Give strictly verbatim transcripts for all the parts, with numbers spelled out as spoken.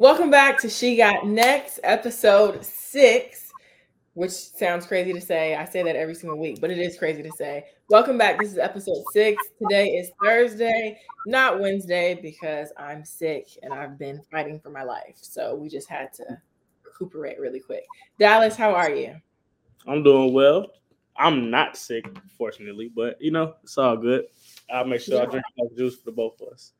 Welcome back to She Got Next, episode six, which sounds crazy to say. I say that every single week, but it is crazy to say. Welcome back. This is episode six. Today is Thursday, not Wednesday, because I'm sick and I've been fighting for my life. So we just had to recuperate really quick. Dallas, how are you? I'm doing well. I'm not sick, fortunately, but, you know, it's all good. I'll make sure yeah. I drink enough juice for the both of us.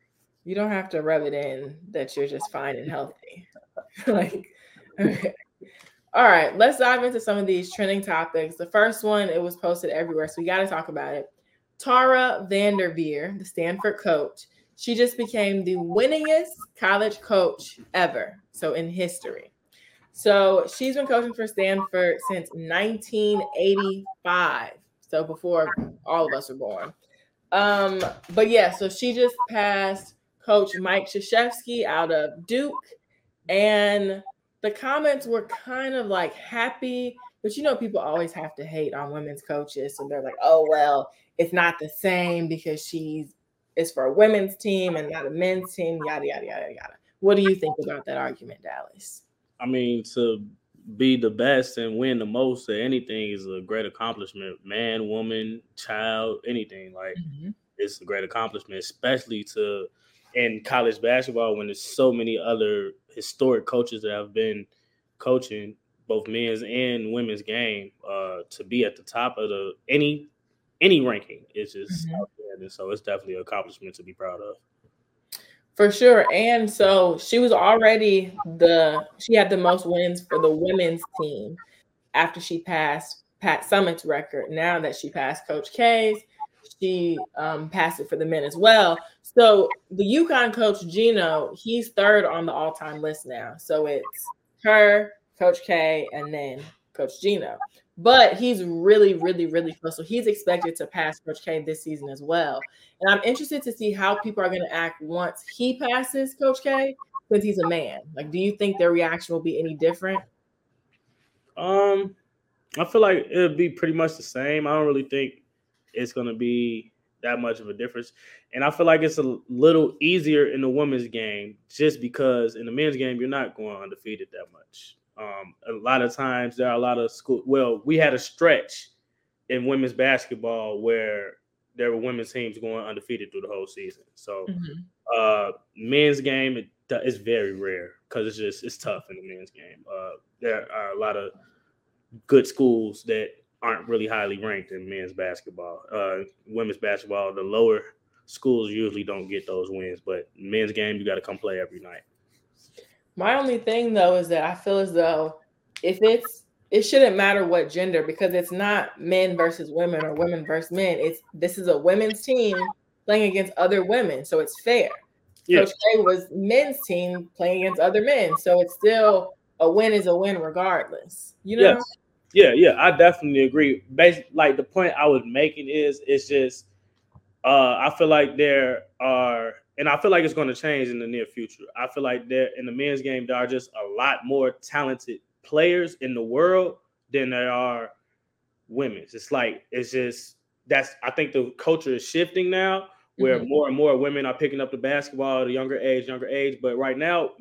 You don't have to rub it in that you're just fine and healthy. Like, okay. All right, let's dive into some of these trending topics. The first one, it was posted everywhere, so we got to talk about it. Tara Vanderveer, the Stanford coach, she just became the winningest college coach ever, so in history. So she's been coaching for Stanford since nineteen eighty-five, so before all of us were born. Um, but, yeah, so she just passed Coach Mike Krzyzewski out of Duke, and the comments were kind of like happy, but you know people always have to hate on women's coaches, and they're like, oh, well, it's not the same because she's it's for a women's team and not a men's team, yada, yada, yada, yada. What do you think about that argument, Dallas? I mean, to be the best and win the most at anything is a great accomplishment, man, woman, child, anything. Like, mm-hmm. It's a great accomplishment, especially to – in college basketball, when there's so many other historic coaches that have been coaching both men's and women's game, uh, to be at the top of the any any ranking, it's just mm-hmm. outstanding. So it's definitely an accomplishment to be proud of. For sure. And so she was already the she had the most wins for the women's team after she passed Pat Summitt's record. Now that she passed Coach K's, She um, passed it for the men as well. So the UConn coach, Gino, he's third on the all-time list now. So it's her, Coach K, and then Coach Gino. But he's really, really, really close. So he's expected to pass Coach K this season as well. And I'm interested to see how people are going to act once he passes Coach K, since he's a man. Like, do you think their reaction will be any different? Um, I feel like it'll be pretty much the same. I don't really think it's going to be that much of a difference. And I feel like it's a little easier in the women's game just because in the men's game, you're not going undefeated that much. Um, a lot of times there are a lot of school. Well, we had a stretch in women's basketball where there were women's teams going undefeated through the whole season. So mm-hmm. uh, men's game it, it's very rare because it's just it's tough in the men's game. Uh, there are a lot of good schools that aren't really highly ranked in men's basketball. Uh, women's basketball, the lower schools usually don't get those wins, but men's game, you got to come play every night. My only thing, though, is that I feel as though if it's it shouldn't matter what gender, because it's not men versus women or women versus men. It's this is a women's team playing against other women, so it's fair. Yeah. Coach K was men's team playing against other men, so it's still a win is a win regardless. You know? Yes. Yeah, yeah, I definitely agree. Basically, like the point I was making is it's just uh, I feel like there are – and I feel like it's going to change in the near future. I feel like there in the men's game there are just a lot more talented players in the world than there are women's. It's like it's just – that's I think the culture is shifting now where mm-hmm. more and more women are picking up the basketball at a younger age, younger age. But right now –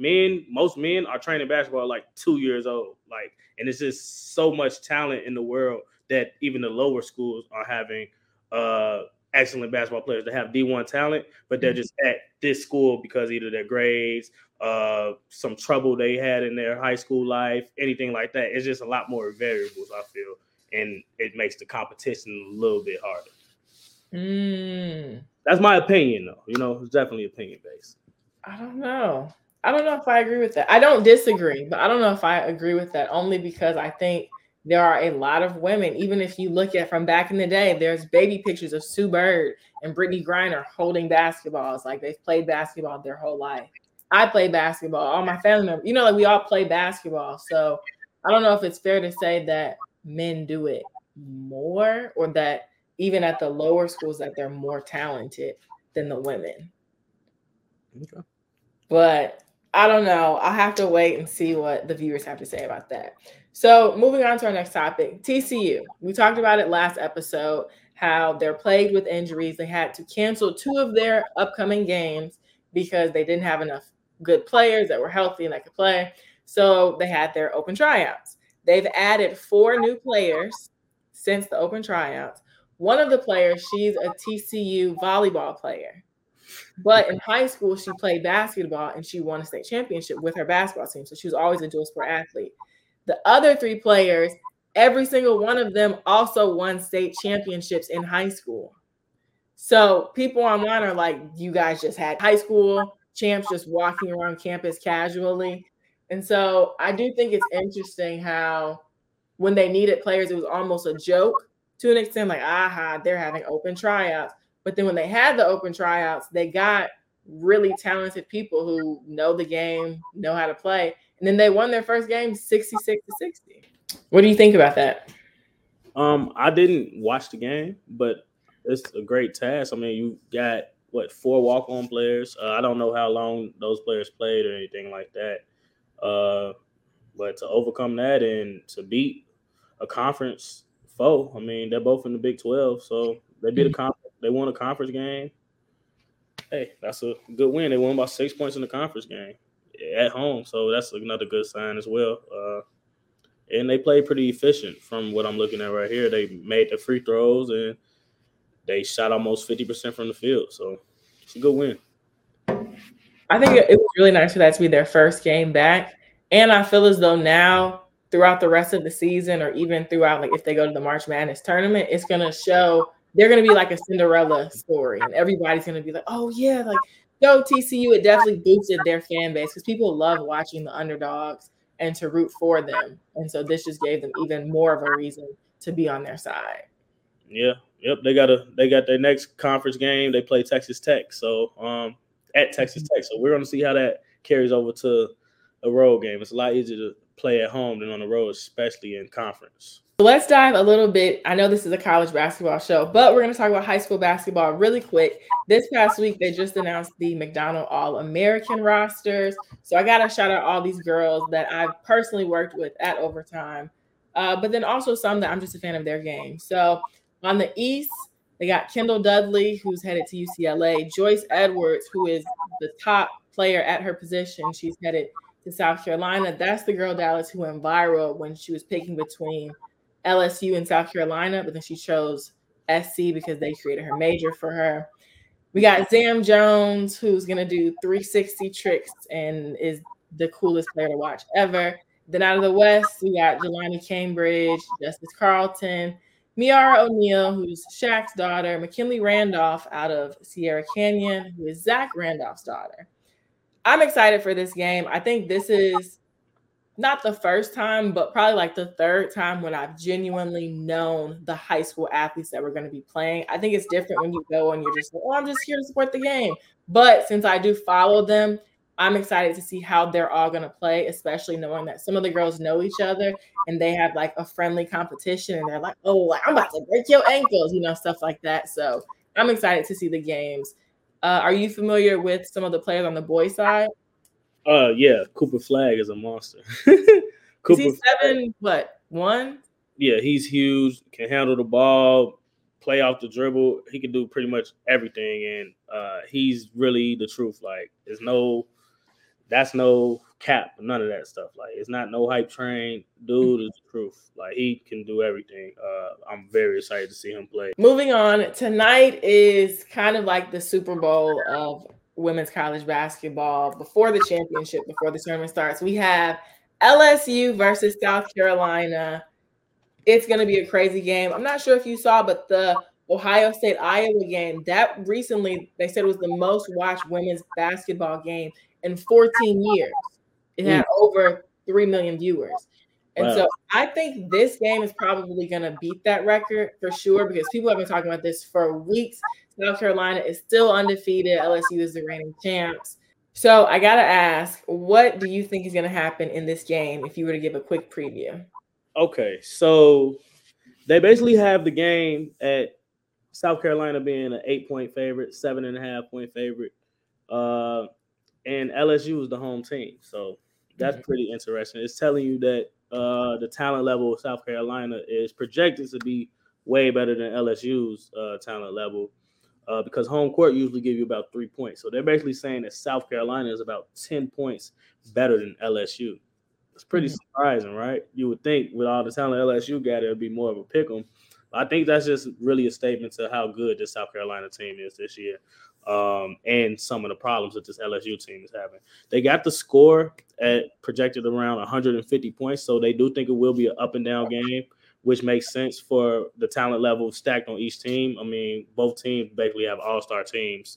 Men, most men are training basketball like two years old. Like, and it's just so much talent in the world that even the lower schools are having uh, excellent basketball players that have D one talent, but they're mm-hmm. just at this school because either their grades, uh, some trouble they had in their high school life, anything like that. It's just a lot more variables, I feel, and it makes the competition a little bit harder. Mm. That's my opinion, though. You know, it's definitely opinion based. I don't know. I don't know if I agree with that. I don't disagree, but I don't know if I agree with that only because I think there are a lot of women, even if you look at from back in the day, there's baby pictures of Sue Bird and Brittany Griner holding basketballs. Like they've played basketball their whole life. I play basketball. All my family members, you know, like we all play basketball. So I don't know if it's fair to say that men do it more or that even at the lower schools that they're more talented than the women. Okay. But I don't know. I'll have to wait and see what the viewers have to say about that. So moving on to our next topic, T C U. We talked about it last episode, how they're plagued with injuries. They had to cancel two of their upcoming games because they didn't have enough good players that were healthy and that could play. So they had their open tryouts. They've added four new players since the open tryouts. One of the players, she's a T C U volleyball player. But in high school, she played basketball and she won a state championship with her basketball team. So she was always a dual sport athlete. The other three players, every single one of them also won state championships in high school. So people online are like, you guys just had high school champs just walking around campus casually. And so I do think it's interesting how when they needed players, it was almost a joke to an extent, like, aha, they're having open tryouts. But then when they had the open tryouts, they got really talented people who know the game, know how to play. And then they won their first game sixty-six to sixty. What do you think about that? Um, I didn't watch the game, but it's a great task. I mean, you got, what, four walk-on players. Uh, I don't know how long those players played or anything like that. Uh, but to overcome that and to beat a conference foe, I mean, they're both in the Big twelve, so they beat a conference. They won a conference game. Hey, that's a good win. They won by six points in the conference game at home, so that's another good sign as well. Uh, and they played pretty efficient from what I'm looking at right here. They made the free throws, and they shot almost fifty percent from the field, so it's a good win. I think it was really nice for that to be their first game back. And I feel as though now throughout the rest of the season or even throughout, like if they go to the March Madness tournament, it's going to show they're going to be like a Cinderella story. And everybody's going to be like, oh, yeah, like go T C U. It definitely boosted their fan base because people love watching the underdogs and to root for them. And so this just gave them even more of a reason to be on their side. Yeah. Yep. They got a they got their next conference game. They play Texas Tech. So, um, at Texas Tech. So we're going to see how that carries over to a road game. It's a lot easier to play at home than on the road, especially in conference. So let's dive a little bit. I know this is a college basketball show, but we're going to talk about high school basketball really quick. This past week, they just announced the McDonald All-American rosters. So I got to shout out all these girls that I've personally worked with at Overtime, uh, but then also some that I'm just a fan of their game. So on the East, they got Kendall Dudley, who's headed to U C L A, Joyce Edwards, who is the top player at her position. She's headed to South Carolina. That's the girl, Dallas, who went viral when she was picking between L S U and South Carolina, but then she chose S C because they created her major for her. We got Zam Jones, who's going to do three sixty tricks and is the coolest player to watch ever. Then out of the West, we got Jelani Cambridge, Justice Carlton, Miara O'Neal, who's Shaq's daughter, McKinley Randolph out of Sierra Canyon, who is Zach Randolph's daughter. I'm excited for this game. I think this is not the first time, but probably like the third time when I've genuinely known the high school athletes that were going to be playing. I think it's different when you go and you're just like, oh, I'm just here to support the game. But since I do follow them, I'm excited to see how they're all going to play, especially knowing that some of the girls know each other and they have like a friendly competition and they're like, oh, I'm about to break your ankles, you know, stuff like that. So I'm excited to see the games. Uh, are you familiar with some of the players on the boys' side? Uh, yeah, Cooper Flagg is a monster. Cooper is he seven, Flagg. What, one? Yeah, he's huge, can handle the ball, play off the dribble. He can do pretty much everything, and uh, he's really the truth. Like, there's no – that's no cap, none of that stuff. Like, it's not no hype train. Dude is the truth. Like, he can do everything. Uh, I'm very excited to see him play. Moving on, tonight is kind of like the Super Bowl of women's college basketball. Before the championship, before the tournament starts, we have L S U versus South Carolina. It's going to be a crazy game. I'm not sure if you saw, but the Ohio State-Iowa game, that recently they said was the most watched women's basketball game in fourteen years. It had mm. over three million viewers. And wow. So I think this game is probably going to beat that record for sure because people have been talking about this for weeks. South Carolina is still undefeated. L S U is the reigning champs. So I got to ask, what do you think is going to happen in this game if you were to give a quick preview? Okay, so they basically have the game at South Carolina being an eight-point favorite, seven-and-a-half-point favorite. Uh And L S U is the home team, so that's pretty interesting. It's telling you that uh, the talent level of South Carolina is projected to be way better than L S U's uh, talent level. uh, because home court usually give you about three points. So they're basically saying that South Carolina is about ten points better than L S U. It's pretty surprising, right? You would think with all the talent L S U got, it would be more of a pick 'em. I think that's just really a statement to how good this South Carolina team is this year, um, and some of the problems that this L S U team is having. They got the score at projected around one hundred fifty points, so they do think it will be an up and down game, which makes sense for the talent level stacked on each team. I mean, both teams basically have all-star teams,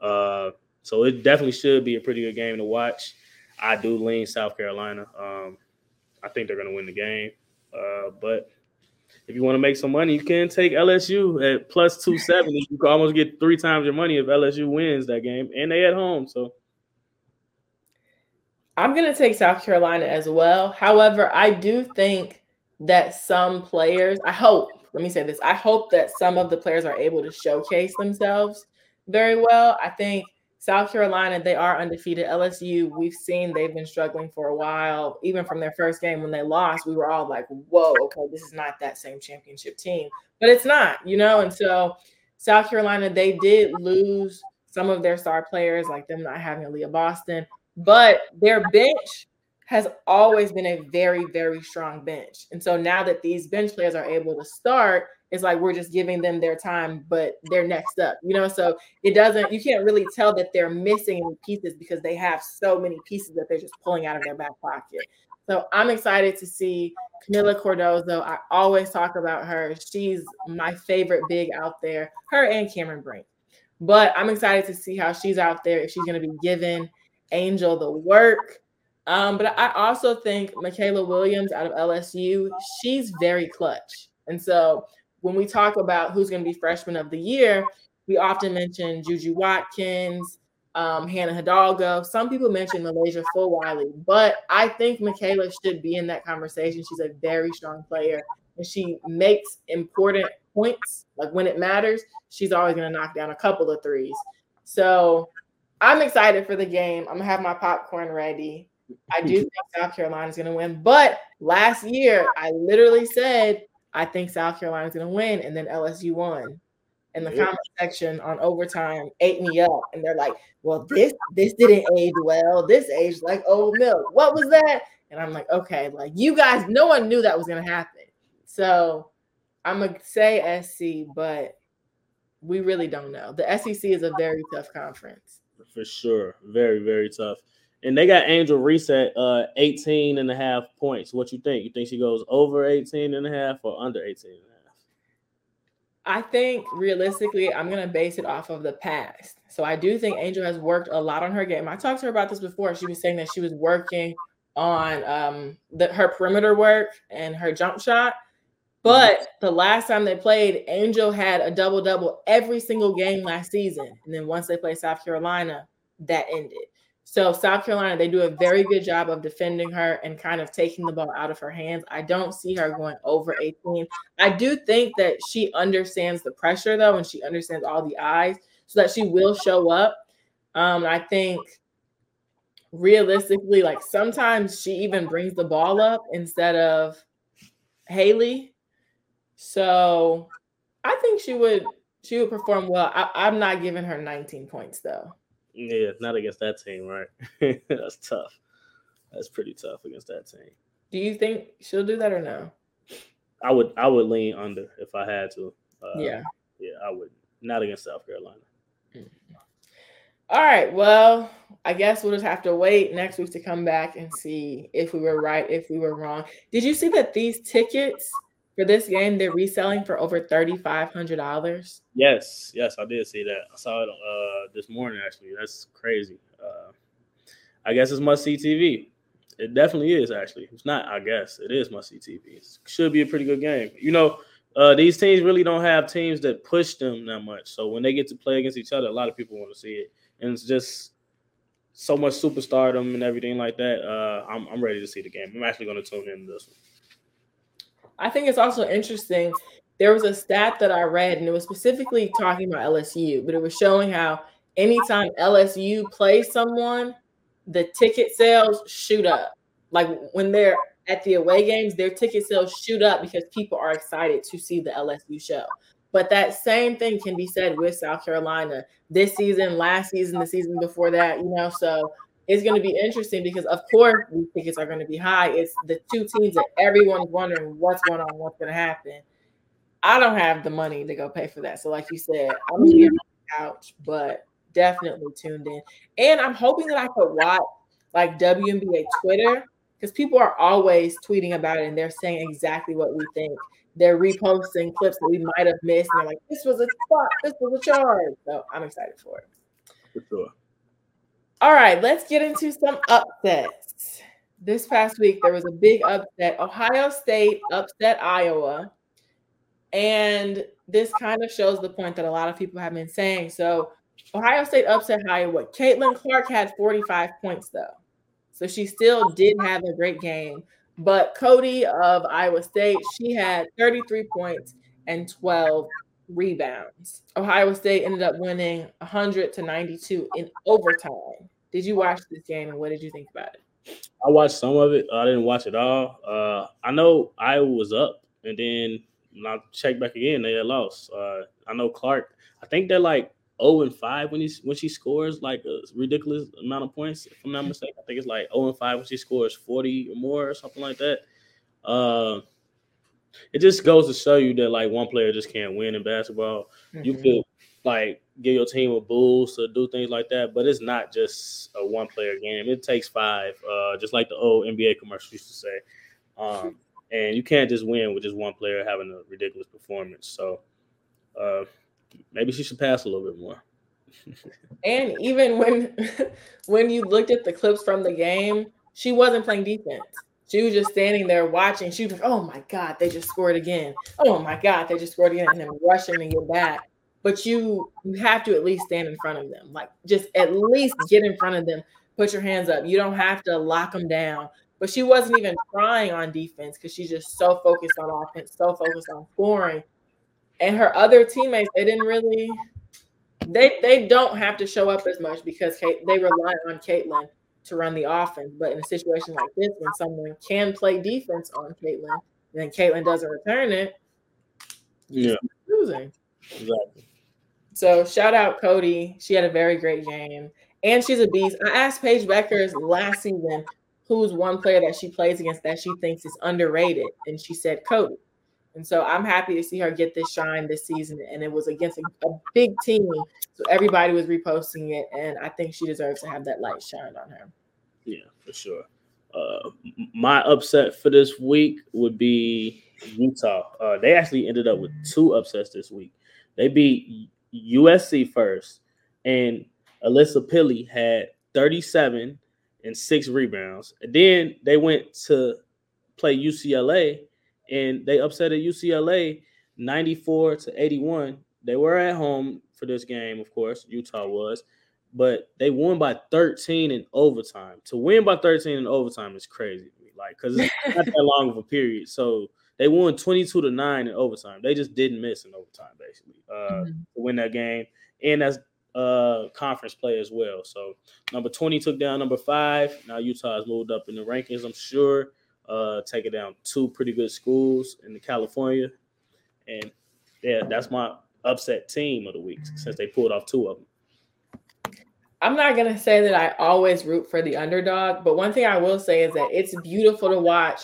uh, so it definitely should be a pretty good game to watch. I do lean South Carolina. Um, I think they're going to win the game, uh, but if you want to make some money, you can take L S U at plus two seventy. You can almost get three times your money if L S U wins that game, and they at home. So I'm going to take South Carolina as well. However, I do think that some players, I hope, let me say this, I hope that some of the players are able to showcase themselves very well. I think South Carolina, they are undefeated. L S U, we've seen they've been struggling for a while. Even from their first game when they lost, we were all like, whoa, okay, this is not that same championship team. But it's not, you know? And so South Carolina, they did lose some of their star players, like them not having Leah Boston. But their bench has always been a very, very strong bench. And so now that these bench players are able to start, it's like we're just giving them their time, but they're next up, you know? So it doesn't, you can't really tell that they're missing any pieces because they have so many pieces that they're just pulling out of their back pocket. So I'm excited to see Camilla Cordozo. I always talk about her. She's my favorite big out there, her and Cameron Brink. But I'm excited to see how she's out there, if she's going to be giving Angel the work. Um, but I also think Michaela Williams out of L S U, she's very clutch. And so when we talk about who's going to be freshman of the year, we often mention Juju Watkins, um, Hannah Hidalgo. Some people mention Malaysia Fulwiley, but I think Michaela should be in that conversation. She's a very strong player, and she makes important points. Like when it matters, she's always going to knock down a couple of threes. So I'm excited for the game. I'm going to have my popcorn ready. I do think South Carolina is going to win, but last year I literally said – I think South Carolina's going to win, and then L S U won. In the yeah. comment section on Overtime ate me up, and they're like, well, this this didn't age well. This aged like old milk. What was that? And I'm like, okay, like you guys, no one knew that was going to happen. So I'm going to say S C, but we really don't know. The S E C is a very tough conference. For sure. Very, very tough. And they got Angel Reset uh, eighteen and a half points. What you think? You think she goes over eighteen and a half or under eighteen and a half? I think realistically, I'm going to base it off of the past. So I do think Angel has worked a lot on her game. I talked to her about this before. She was saying that she was working on um, the, her perimeter work and her jump shot. But the last time they played, Angel had a double-double every single game last season. And then once they played South Carolina, that ended. So South Carolina, they do a very good job of defending her and kind of taking the ball out of her hands. I don't see her going over eighteen. I do think that she understands the pressure, though, and she understands all the eyes, so that she will show up. Um, I think realistically, like sometimes she even brings the ball up instead of Haley. So I think she would she would perform well. I, I'm not giving her nineteen points, though. Yeah, not against that team, right? That's tough. That's pretty tough against that team. Do you think she'll do that or no? I would I would lean under if I had to. Uh, yeah. Yeah, I would. Not against South Carolina. All right. Well, I guess we'll just have to wait next week to come back and see if we were right, if we were wrong. Did you see that these tickets for this game, they're reselling for over three thousand five hundred dollars? Yes, yes, I did see that. I saw it uh, this morning, actually. That's crazy. Uh, I guess it's must-see T V. It definitely is, actually. It's not, I guess. It is must-see T V. It should be a pretty good game. You know, uh, these teams really don't have teams that push them that much. So when they get to play against each other, a lot of people want to see it. And it's just so much superstardom and everything like that. Uh, I'm, I'm ready to see the game. I'm actually going to tune in to this one. I think it's also interesting. There was a stat that I read, and it was specifically talking about L S U, but it was showing how anytime L S U plays someone, the ticket sales shoot up. Like when they're at the away games, their ticket sales shoot up because people are excited to see the L S U show. But that same thing can be said with South Carolina this season, last season, the season before that, you know, so it's going to be interesting because, of course, these tickets are going to be high. It's the two teams that everyone's wondering what's going on, what's going to happen. I don't have the money to go pay for that. So like you said, I'm going to be on the couch, but definitely tuned in. And I'm hoping that I could watch like W N B A Twitter, because people are always tweeting about it and they're saying exactly what we think. They're reposting clips that we might have missed. And they're like, this was a spot, this was a charge. So I'm excited for it. For sure. All right, let's get into some upsets. This past week, there was a big upset. Ohio State upset Iowa. And this kind of shows the point that a lot of people have been saying. So Ohio State upset Iowa. Caitlin Clark had forty-five points, though. So she still did have a great game. But Cody of Iowa State, she had thirty-three points and twelve rebounds. Ohio State ended up winning one hundred to ninety-two in overtime. Did you watch this game, and what did you think about it? I watched some of it. I didn't watch it all. Uh, I know Iowa was up, and then when I checked back again, they had lost. Uh, I know Clark, I think they're like oh and five when he, when she scores like a ridiculous amount of points, if I'm not mistaken. I think it's like oh and five when she scores forty or more or something like that. Uh, It just goes to show you that, like, one player just can't win in basketball. Mm-hmm. You could, like, give your team a boost or do things like that, but it's not just a one-player game. It takes five, uh, just like the old N B A commercial used to say. Um, and you can't just win with just one player having a ridiculous performance. So uh, maybe she should pass a little bit more. And even when when you looked at the clips from the game, she wasn't playing defense. She was just standing there watching. She was like, oh, my God, they just scored again. Oh, my God, they just scored again, and then rushing and get back. But you you have to at least stand in front of them. Like, just at least get in front of them. Put your hands up. You don't have to lock them down. But she wasn't even trying on defense because she's just so focused on offense, so focused on scoring. And her other teammates, they didn't really they, – they don't have to show up as much because Kate, they rely on Caitlin to run the offense. But in a situation like this, when someone can play defense on Caitlin, and then Caitlin doesn't return it, yeah, losing. Exactly. So shout out Cody. She had a very great game. And she's a beast. I asked Paige Beckers last season who's one player that she plays against that she thinks is underrated. And she said Cody. And so I'm happy to see her get this shine this season. And it was against a, a big team. So everybody was reposting it. And I think she deserves to have that light shined on her. Yeah, for sure. Uh, my upset for this week would be Utah. Uh, they actually ended up with two upsets this week. They beat U S C first. And Alyssa Pilly had thirty-seven and six rebounds. And then they went to play U C L A. And they upset at U C L A ninety-four to eighty-one. They were at home for this game, of course. Utah was. But they won by thirteen in overtime. To win by thirteen in overtime is crazy to me, like, because it's not that long of a period. So they won twenty-two to nine in overtime. They just didn't miss in overtime, basically, uh, mm-hmm. to win that game. And that's uh, conference play as well. So number twenty took down number five. Now Utah has moved up in the rankings, I'm sure. Uh, taking down two pretty good schools in California. And, yeah, that's my upset team of the week since they pulled off two of them. I'm not going to say that I always root for the underdog, but one thing I will say is that it's beautiful to watch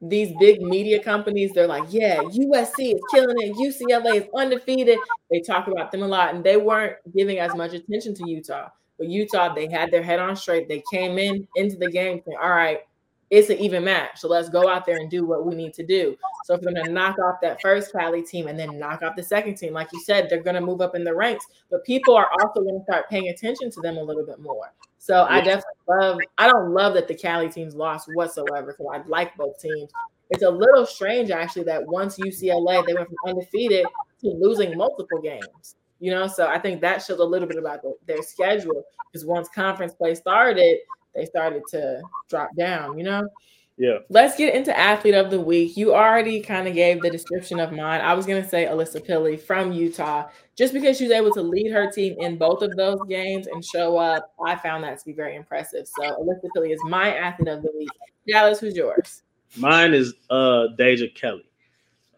these big media companies. They're like, yeah, U S C is killing it. U C L A is undefeated. They talk about them a lot, and they weren't giving as much attention to Utah. But Utah, they had their head on straight. They came in into the game saying, all right, it's an even match, so let's go out there and do what we need to do. So if we're going to knock off that first Cali team and then knock off the second team, like you said, they're going to move up in the ranks, but people are also going to start paying attention to them a little bit more. So I definitely love – I don't love that the Cali teams lost whatsoever because I like both teams. It's a little strange, actually, that once U C L A, they went from undefeated to losing multiple games. You know, so I think that shows a little bit about the, their schedule because once conference play started – they started to drop down, you know? Yeah. Let's get into athlete of the week. You already kind of gave the description of mine. I was going to say Alyssa Pilly from Utah, just because she was able to lead her team in both of those games and show up. I found that to be very impressive. So Alyssa Pilly is my athlete of the week. Dallas, who's yours? Mine is uh, Deja Kelly.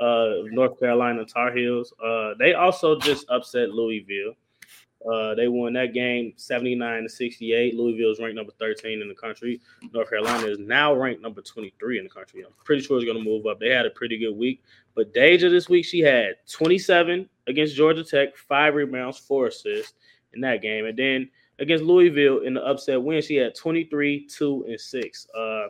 uh, North Carolina Tar Heels. Uh, they also just upset Louisville. Uh, they won that game seventy-nine to sixty-eight. Louisville is ranked number thirteen in the country. North Carolina is now ranked number twenty-three in the country. I'm pretty sure it's going to move up. They had a pretty good week. But Deja this week, she had twenty-seven against Georgia Tech, five rebounds, four assists in that game. And then against Louisville in the upset win, she had twenty-three, two, and six. Uh,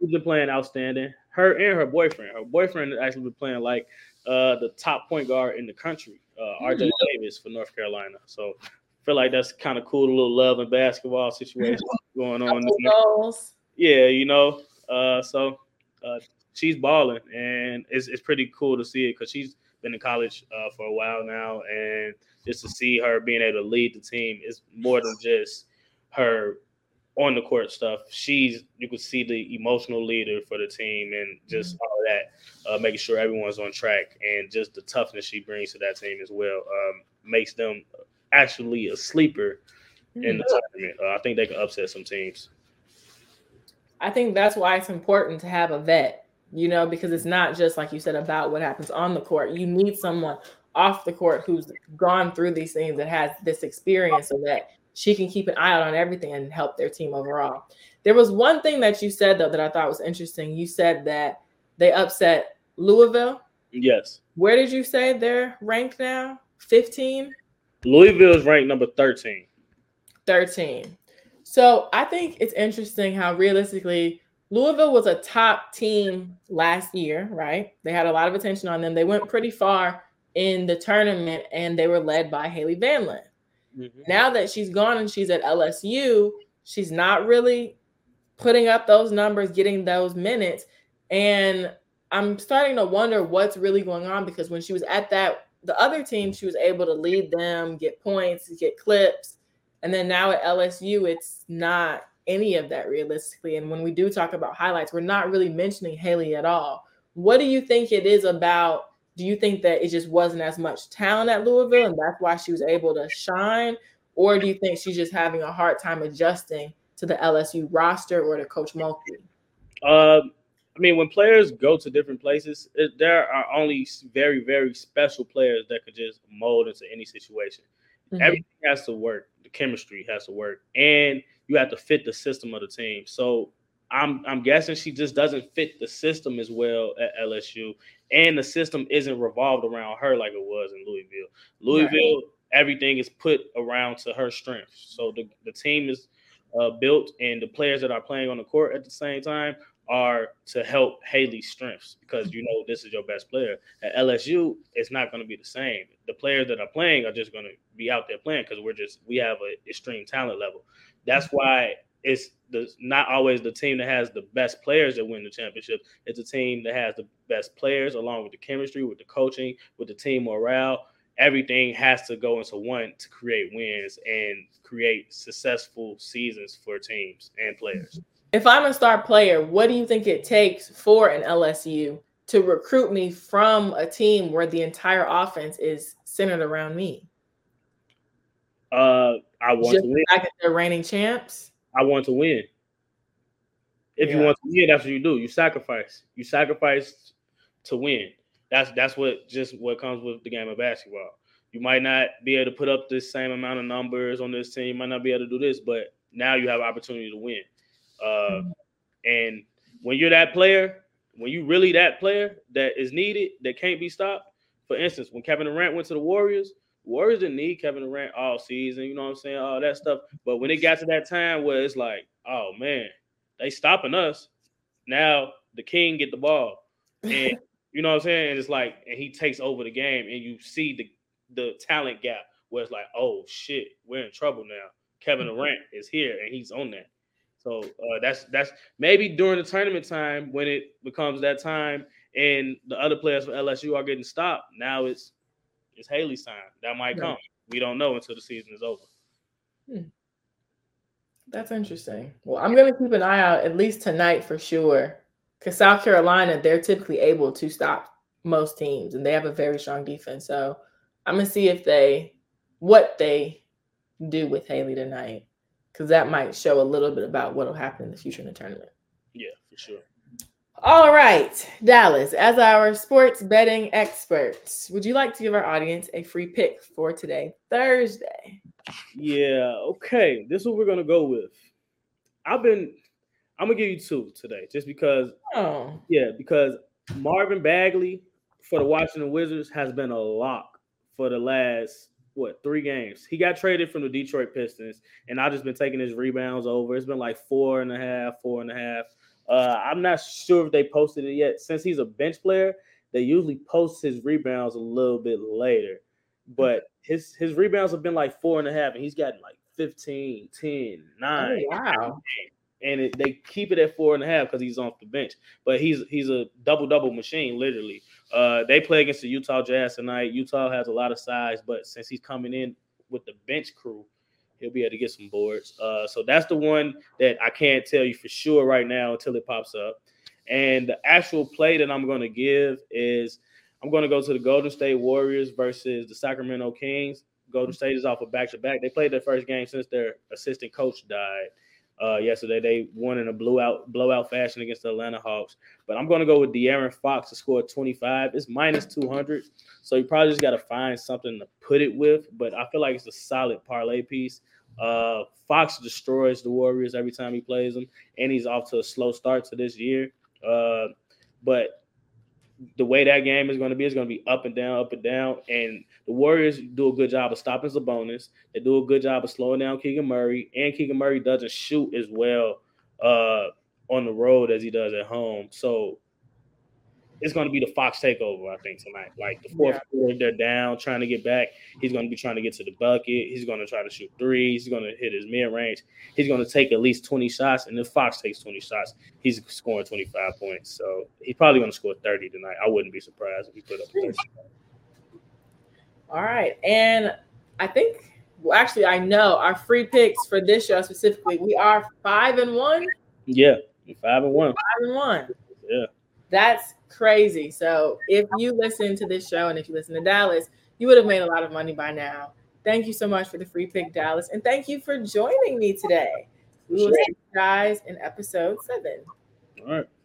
she's been playing outstanding. Her and her boyfriend. Her boyfriend has actually been playing like uh, the top point guard in the country. Uh, R J mm-hmm. Davis for North Carolina. So I feel like that's kind of cool, a little love and basketball situation mm-hmm. going on. Goals. Yeah, you know. Uh, so uh, she's balling, and it's it's pretty cool to see it because she's been in college uh, for a while now, and just to see her being able to lead the team is more than just her on the court stuff. She's you can see the emotional leader for the team and just mm-hmm. all of that, uh, making sure everyone's on track, and just the toughness she brings to that team as well um, makes them actually a sleeper mm-hmm. in the tournament. Uh, I think they can upset some teams. I think that's why it's important to have a vet, you know, because it's not just like you said about what happens on the court. You need someone off the court who's gone through these things that has this experience so that she can keep an eye out on everything and help their team overall. There was one thing that you said, though, that I thought was interesting. You said that they upset Louisville. Yes. Where did you say they're ranked now? fifteen? Louisville is ranked number thirteen. thirteen. So I think it's interesting how realistically Louisville was a top team last year, right? They had a lot of attention on them. They went pretty far in the tournament, and they were led by Haley Vanlin. Mm-hmm. Now that she's gone and she's at L S U, she's not really putting up those numbers, getting those minutes. And I'm starting to wonder what's really going on, because when she was at that, the other team, she was able to lead them, get points, get clips. And then now at L S U, it's not any of that realistically. And when we do talk about highlights, we're not really mentioning Haley at all. What do you think it is about? Do you think that it just wasn't as much talent at Louisville and that's why she was able to shine? Or do you think she's just having a hard time adjusting to the L S U roster or to Coach Mulkey? Uh, I mean, when players go to different places, it, there are only very, very special players that could just mold into any situation. Mm-hmm. Everything has to work. The chemistry has to work. And you have to fit the system of the team. So I'm I'm guessing she just doesn't fit the system as well at L S U, and the system isn't revolved around her like it was in Louisville. Louisville, right. Everything is put around to her strength. So the, the team is uh, built, and the players that are playing on the court at the same time are to help Haley's strengths, because you know this is your best player. At L S U, it's not going to be the same. The players that are playing are just going to be out there playing because we're just we have an extreme talent level. That's why it's the, not always the team that has the best players that win the championship. It's a team that has the best players along with the chemistry, with the coaching, with the team morale. Everything has to go into one to create wins and create successful seasons for teams and players. If I'm a star player, what do you think it takes for an L S U to recruit me from a team where the entire offense is centered around me? Uh, I want Just to win. Just they're reigning champs. I want to win. If yeah. you want to win, that's what you do. You sacrifice. You sacrifice to win. That's that's what just what comes with the game of basketball. You might not be able to put up this same amount of numbers on this team. You might not be able to do this, but now you have an opportunity to win. Uh, mm-hmm. And when you're that player, when you really that player that is needed, that can't be stopped. For instance, when Kevin Durant went to the Warriors, Warriors didn't need Kevin Durant all season, you know what I'm saying, all that stuff. But when it got to that time where it's like, oh, man, they stopping us. Now the king get the ball. And you know what I'm saying? And it's like, and he takes over the game, and you see the, the talent gap where it's like, oh, shit, we're in trouble now. Kevin Durant is here, and he's on that. So uh, that's that's maybe during the tournament time when it becomes that time and the other players for L S U are getting stopped. Now it's It's Haley's time. That might come. We don't know until the season is over. Hmm. That's interesting. Well, I'm going to keep an eye out at least tonight for sure, because South Carolina, they're typically able to stop most teams, and they have a very strong defense. So I'm going to see if they what they do with Haley tonight, because that might show a little bit about what will happen in the future in the tournament. Yeah, for sure. All right, Dallas, as our sports betting experts, would you like to give our audience a free pick for today, Thursday? Yeah, okay. This is what we're going to go with. I've been, I'm going to give you two today just because, oh. yeah, because Marvin Bagley for the Washington Wizards has been a lock for the last, what, three games. He got traded from the Detroit Pistons, and I've just been taking his rebounds over. It's been like four and a half, four and a half. Uh, I'm not sure if they posted it yet. Since he's a bench player, they usually post his rebounds a little bit later. But his his rebounds have been like four and a half, and he's gotten like fifteen, ten, nine. Oh, wow. And it, they keep it at four and a half because he's off the bench. But he's he's a double-double machine, literally. Uh, they play against the Utah Jazz tonight. Utah has a lot of size, but since he's coming in with the bench crew, he'll be able to get some boards. Uh, so that's the one that I can't tell you for sure right now until it pops up. And the actual play that I'm going to give is I'm going to go to the Golden State Warriors versus the Sacramento Kings. Golden State is off a back-to-back. They played their first game since their assistant coach died uh, yesterday. They won in a blowout, blowout fashion against the Atlanta Hawks. But I'm going to go with De'Aaron Fox to score twenty-five. It's minus two hundred. So you probably just got to find something to put it with. But I feel like it's a solid parlay piece. Uh, Fox destroys the Warriors every time he plays them, and he's off to a slow start to this year. Uh, but the way that game is going to be, it's going to be up and down, up and down. And the Warriors do a good job of stopping Sabonis. They do a good job of slowing down Keegan Murray, and Keegan Murray doesn't shoot as well uh, on the road as he does at home. So it's going to be the Fox takeover, I think, tonight. Like, the fourth quarter, yeah. They're down, trying to get back. He's going to be trying to get to the bucket. He's going to try to shoot threes. He's going to hit his mid-range. He's going to take at least twenty shots, and if Fox takes twenty shots, he's scoring twenty-five points. So he's probably going to score thirty tonight. I wouldn't be surprised if he put up thirty. All right. And I think – well, actually, I know our free picks for this show specifically, we are five and one. Yeah, five and one. Five and one. Yeah. That's crazy. So if you listen to this show and if you listen to Dallas, you would have made a lot of money by now. Thank you so much for the free pick, Dallas. And thank you for joining me today. We will see you guys in episode seven. All right.